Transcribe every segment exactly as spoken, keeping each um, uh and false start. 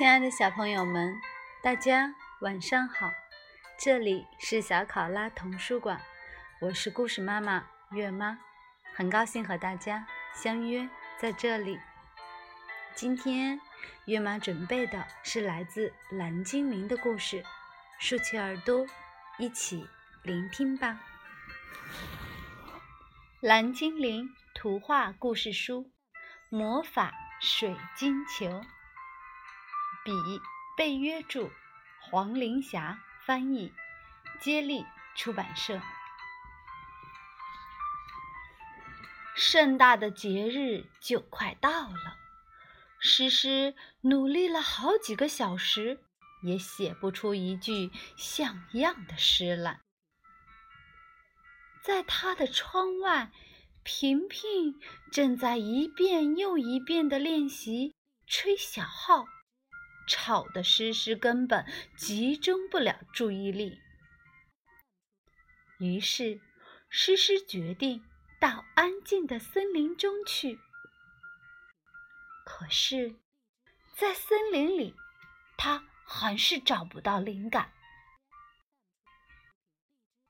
亲爱的小朋友们，大家晚上好，这里是小考拉童书馆，我是故事妈妈月妈，很高兴和大家相约在这里。今天月妈准备的是来自蓝精灵的故事，竖起耳朵一起聆听吧。蓝精灵图画故事书，魔法水晶球，比贝约著，黄玲霞翻译，接力出版社。盛大的节日就快到了，诗诗努力了好几个小时，也写不出一句像样的诗来。在他的窗外，萍萍正在一遍又一遍地练习吹小号，吵得诗诗根本集中不了注意力。于是，诗诗决定到安静的森林中去。可是，在森林里，他还是找不到灵感。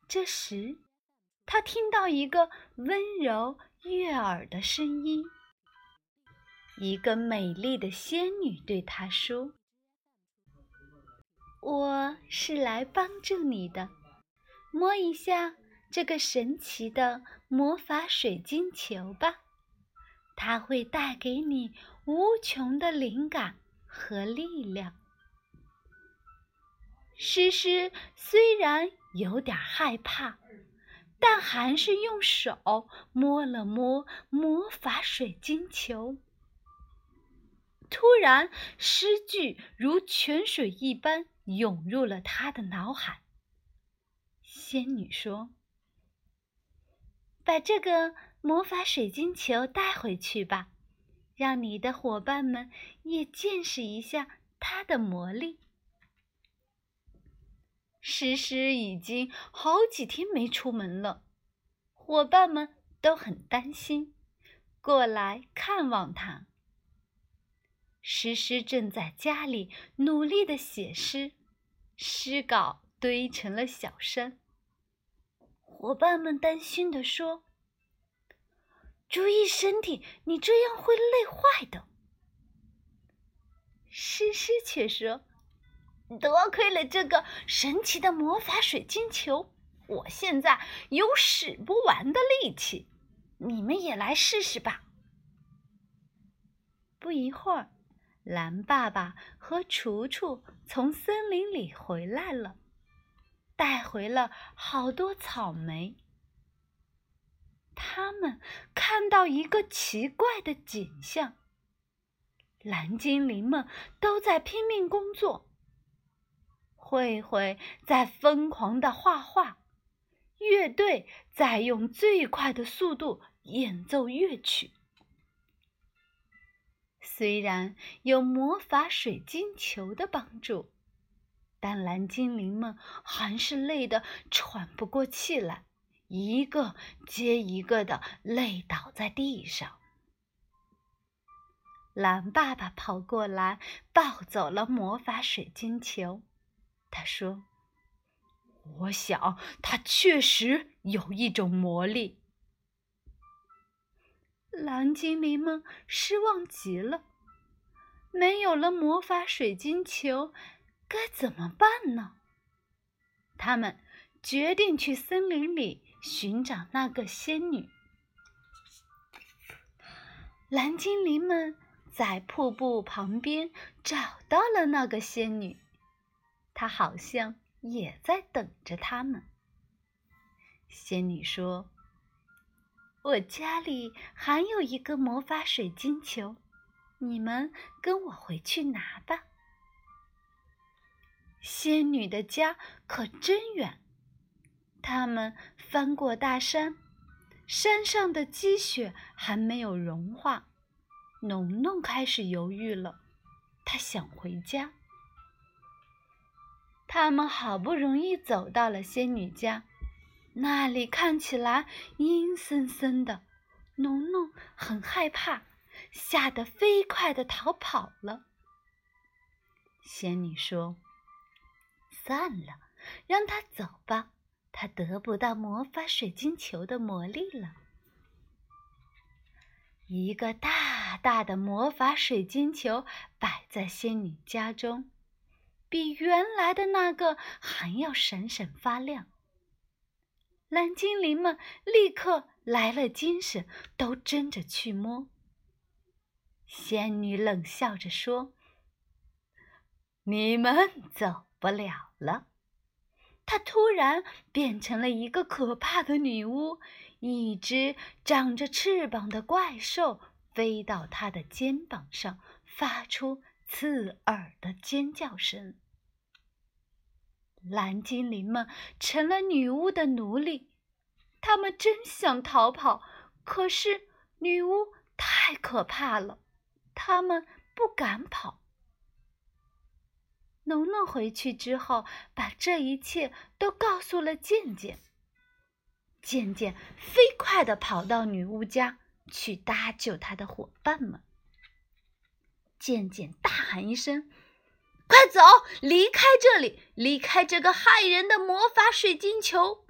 这时，他听到一个温柔悦耳的声音，一个美丽的仙女对他说：“我是来帮助你的，摸一下这个神奇的魔法水晶球吧，它会带给你无穷的灵感和力量。”诗诗虽然有点害怕，但还是用手摸了摸魔法水晶球。突然，诗句如泉水一般涌入了他的脑海。仙女说：“把这个魔法水晶球带回去吧，让你的伙伴们也见识一下它的魔力。”诗诗已经好几天没出门了，伙伴们都很担心，过来看望他。诗诗正在家里努力地写诗，诗稿堆成了小山。伙伴们担心地说：“注意身体，你这样会累坏的。”诗诗却说：“多亏了这个神奇的魔法水晶球，我现在有使不完的力气，你们也来试试吧。”不一会儿，蓝爸爸和楚楚从森林里回来了，带回了好多草莓。他们看到一个奇怪的景象，蓝精灵们都在拼命工作，慧慧在疯狂地画画，乐队在用最快的速度演奏乐曲。虽然有魔法水晶球的帮助，但蓝精灵们还是累得喘不过气来，一个接一个地累倒在地上。蓝爸爸跑过来抱走了魔法水晶球，他说：“我想它确实有一种魔力。”蓝精灵们失望极了，没有了魔法水晶球，该怎么办呢？他们决定去森林里寻找那个仙女。蓝精灵们在瀑布旁边找到了那个仙女，她好像也在等着他们。仙女说：“我家里还有一个魔法水晶球，你们跟我回去拿吧。”仙女的家可真远，他们翻过大山，山上的积雪还没有融化。农农开始犹豫了，她想回家。他们好不容易走到了仙女家，那里看起来阴森森的，农农很害怕，吓得飞快地逃跑了。仙女说：“算了，让他走吧，他得不到魔法水晶球的魔力了。”一个大大的魔法水晶球摆在仙女家中，比原来的那个还要闪闪发亮。蓝精灵们立刻来了精神，都争着去摸。仙女冷笑着说：“你们走不了了。”她突然变成了一个可怕的女巫，一只长着翅膀的怪兽飞到她的肩膀上，发出刺耳的尖叫声。蓝精灵们成了女巫的奴隶，他们真想逃跑，可是女巫太可怕了，他们不敢跑。农农回去之后，把这一切都告诉了健健。健健飞快地跑到女巫家去搭救他的伙伴们。健健大喊一声：“快走，离开这里，离开这个害人的魔法水晶球！”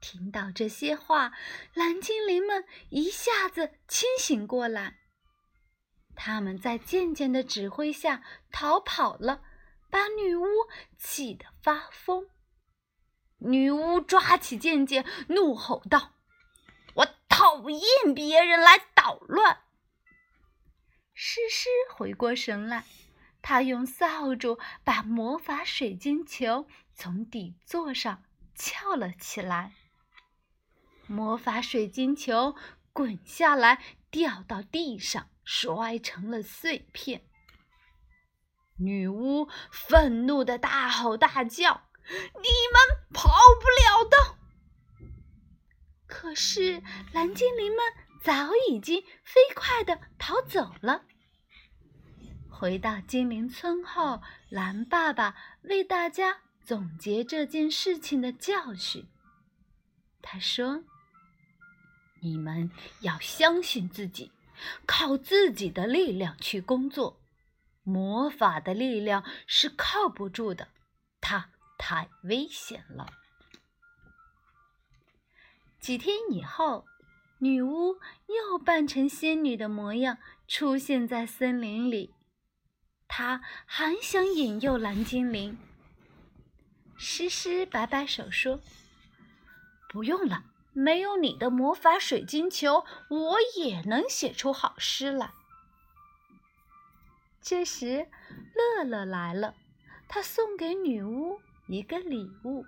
听到这些话，蓝精灵们一下子清醒过来。他们在健健的指挥下逃跑了，把女巫气得发疯。女巫抓起健健，怒吼道：“我讨厌别人来捣乱！”诗诗回过神来，他用扫帚把魔法水晶球从底座上翘了起来。魔法水晶球滚下来，掉到地上，摔成了碎片。女巫愤怒地大吼大叫：“你们跑不了的！”可是蓝精灵们早已经飞快地逃走了。回到精灵村后，蓝爸爸为大家总结这件事情的教训。他说：“你们要相信自己，靠自己的力量去工作。魔法的力量是靠不住的，它太危险了。”几天以后，女巫又扮成仙女的模样出现在森林里。她还想引诱蓝精灵。诗诗摆摆手说：“不用了，没有你的魔法水晶球，我也能写出好诗来。”这时，乐乐来了，她送给女巫一个礼物。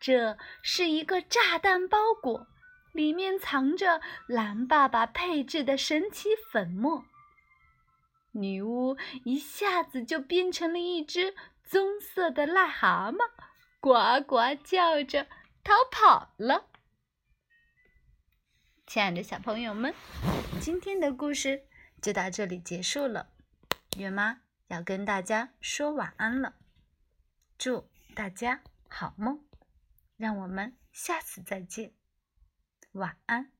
这是一个炸弹包裹，里面藏着蓝爸爸配制的神奇粉末。女巫一下子就变成了一只棕色的癞蛤蟆，呱呱叫着逃跑了。亲爱的小朋友们，今天的故事就到这里结束了，月妈要跟大家说晚安了，祝大家好梦，让我们下次再见，晚安。